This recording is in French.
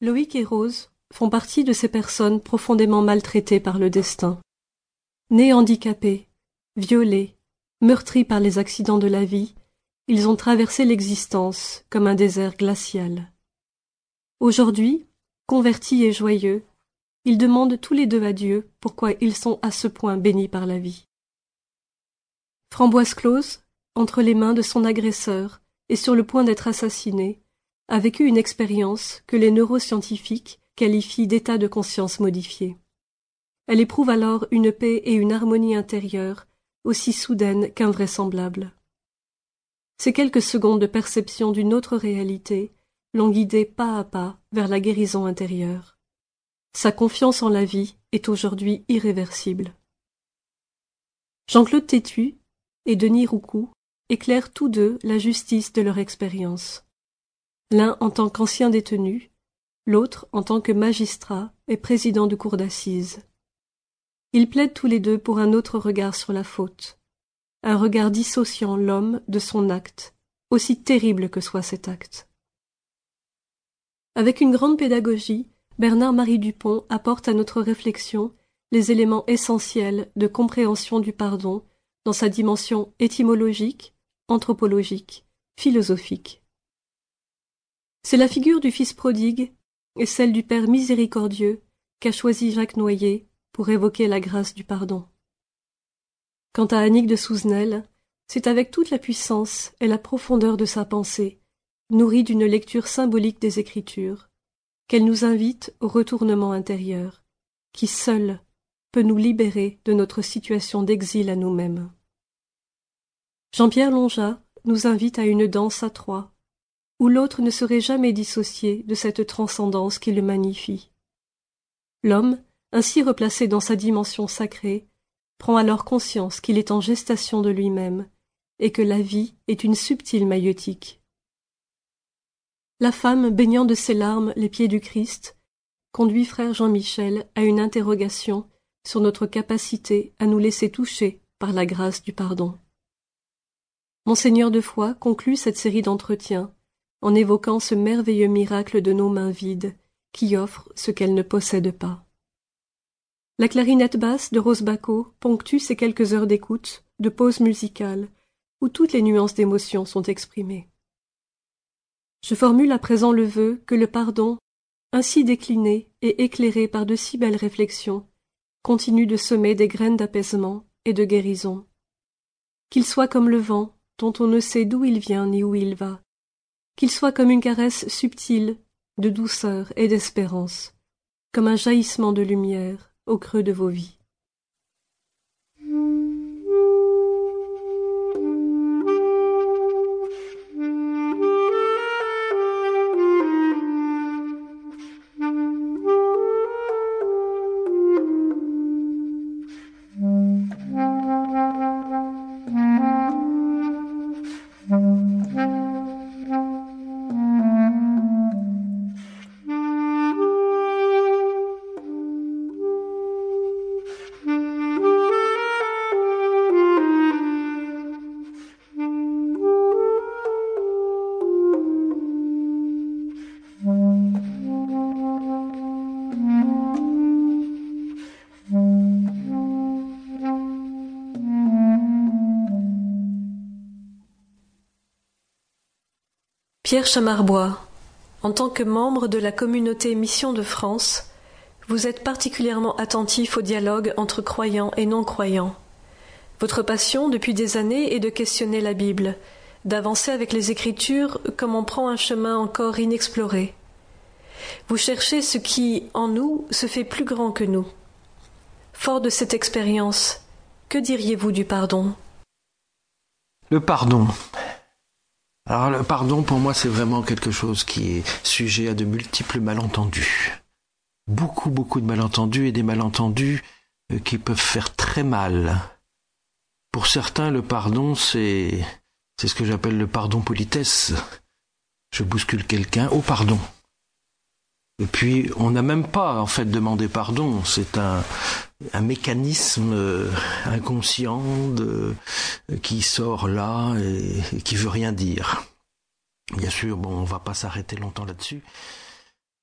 Loïc et Rose font partie de ces personnes profondément maltraitées par le destin. Nés handicapés, violés, meurtris par les accidents de la vie, ils ont traversé l'existence comme un désert glacial. Aujourd'hui, convertis et joyeux, ils demandent tous les deux à Dieu pourquoi ils sont à ce point bénis par la vie. Framboise Clos, entre les mains de son agresseur et sur le point d'être assassiné, a vécu une expérience que les neuroscientifiques qualifient d'état de conscience modifié. Elle éprouve alors une paix et une harmonie intérieure aussi soudaines qu'invraisemblables. Ces quelques secondes de perception d'une autre réalité l'ont guidée pas à pas vers la guérison intérieure. Sa confiance en la vie est aujourd'hui irréversible. Jean-Claude Tétu et Denis Roucou éclairent tous deux la justice de leur expérience. L'un en tant qu'ancien détenu, l'autre en tant que magistrat et président de cour d'assises. Ils plaident tous les deux pour un autre regard sur la faute, un regard dissociant l'homme de son acte, aussi terrible que soit cet acte. Avec une grande pédagogie, Bernard-Marie Dupont apporte à notre réflexion les éléments essentiels de compréhension du pardon dans sa dimension étymologique, anthropologique, philosophique. C'est la figure du fils prodigue et celle du père miséricordieux qu'a choisi Jacques Noyer pour évoquer la grâce du pardon. Quant à Annick de Souzenel, c'est avec toute la puissance et la profondeur de sa pensée, nourrie d'une lecture symbolique des Écritures, qu'elle nous invite au retournement intérieur, qui seul peut nous libérer de notre situation d'exil à nous-mêmes. Jean-Pierre Longeat nous invite à une danse à trois, où l'autre ne serait jamais dissocié de cette transcendance qui le magnifie. L'homme, ainsi replacé dans sa dimension sacrée, prend alors conscience qu'il est en gestation de lui-même et que la vie est une subtile maïeutique. La femme, baignant de ses larmes les pieds du Christ, conduit frère Jean-Michel à une interrogation sur notre capacité à nous laisser toucher par la grâce du pardon. Monseigneur de Foix conclut cette série d'entretiens en évoquant ce merveilleux miracle de nos mains vides qui offre ce qu'elles ne possèdent pas. La clarinette basse de Rose Bacot ponctue ces quelques heures d'écoute, de pause musicale, où toutes les nuances d'émotion sont exprimées. Je formule à présent le vœu que le pardon, ainsi décliné et éclairé par de si belles réflexions, continue de semer des graines d'apaisement et de guérison. Qu'il soit comme le vent, dont on ne sait d'où il vient ni où il va, qu'il soit comme une caresse subtile, de douceur et d'espérance, comme un jaillissement de lumière au creux de vos vies. Pierre Chamarbois, en tant que membre de la communauté Mission de France, vous êtes particulièrement attentif au dialogue entre croyants et non-croyants. Votre passion depuis des années est de questionner la Bible, d'avancer avec les Écritures comme on prend un chemin encore inexploré. Vous cherchez ce qui, en nous, se fait plus grand que nous. Fort de cette expérience, que diriez-vous du pardon ? Le pardon. Alors le pardon, pour moi, c'est vraiment quelque chose qui est sujet à de multiples malentendus. Beaucoup de malentendus et des malentendus qui peuvent faire très mal. Pour certains, le pardon, c'est ce que j'appelle le pardon politesse. Je bouscule quelqu'un au pardon. Et puis, on n'a même pas, en fait, demandé pardon. C'est un mécanisme inconscient qui sort là et qui veut rien dire. Bien sûr, on va pas s'arrêter longtemps là-dessus.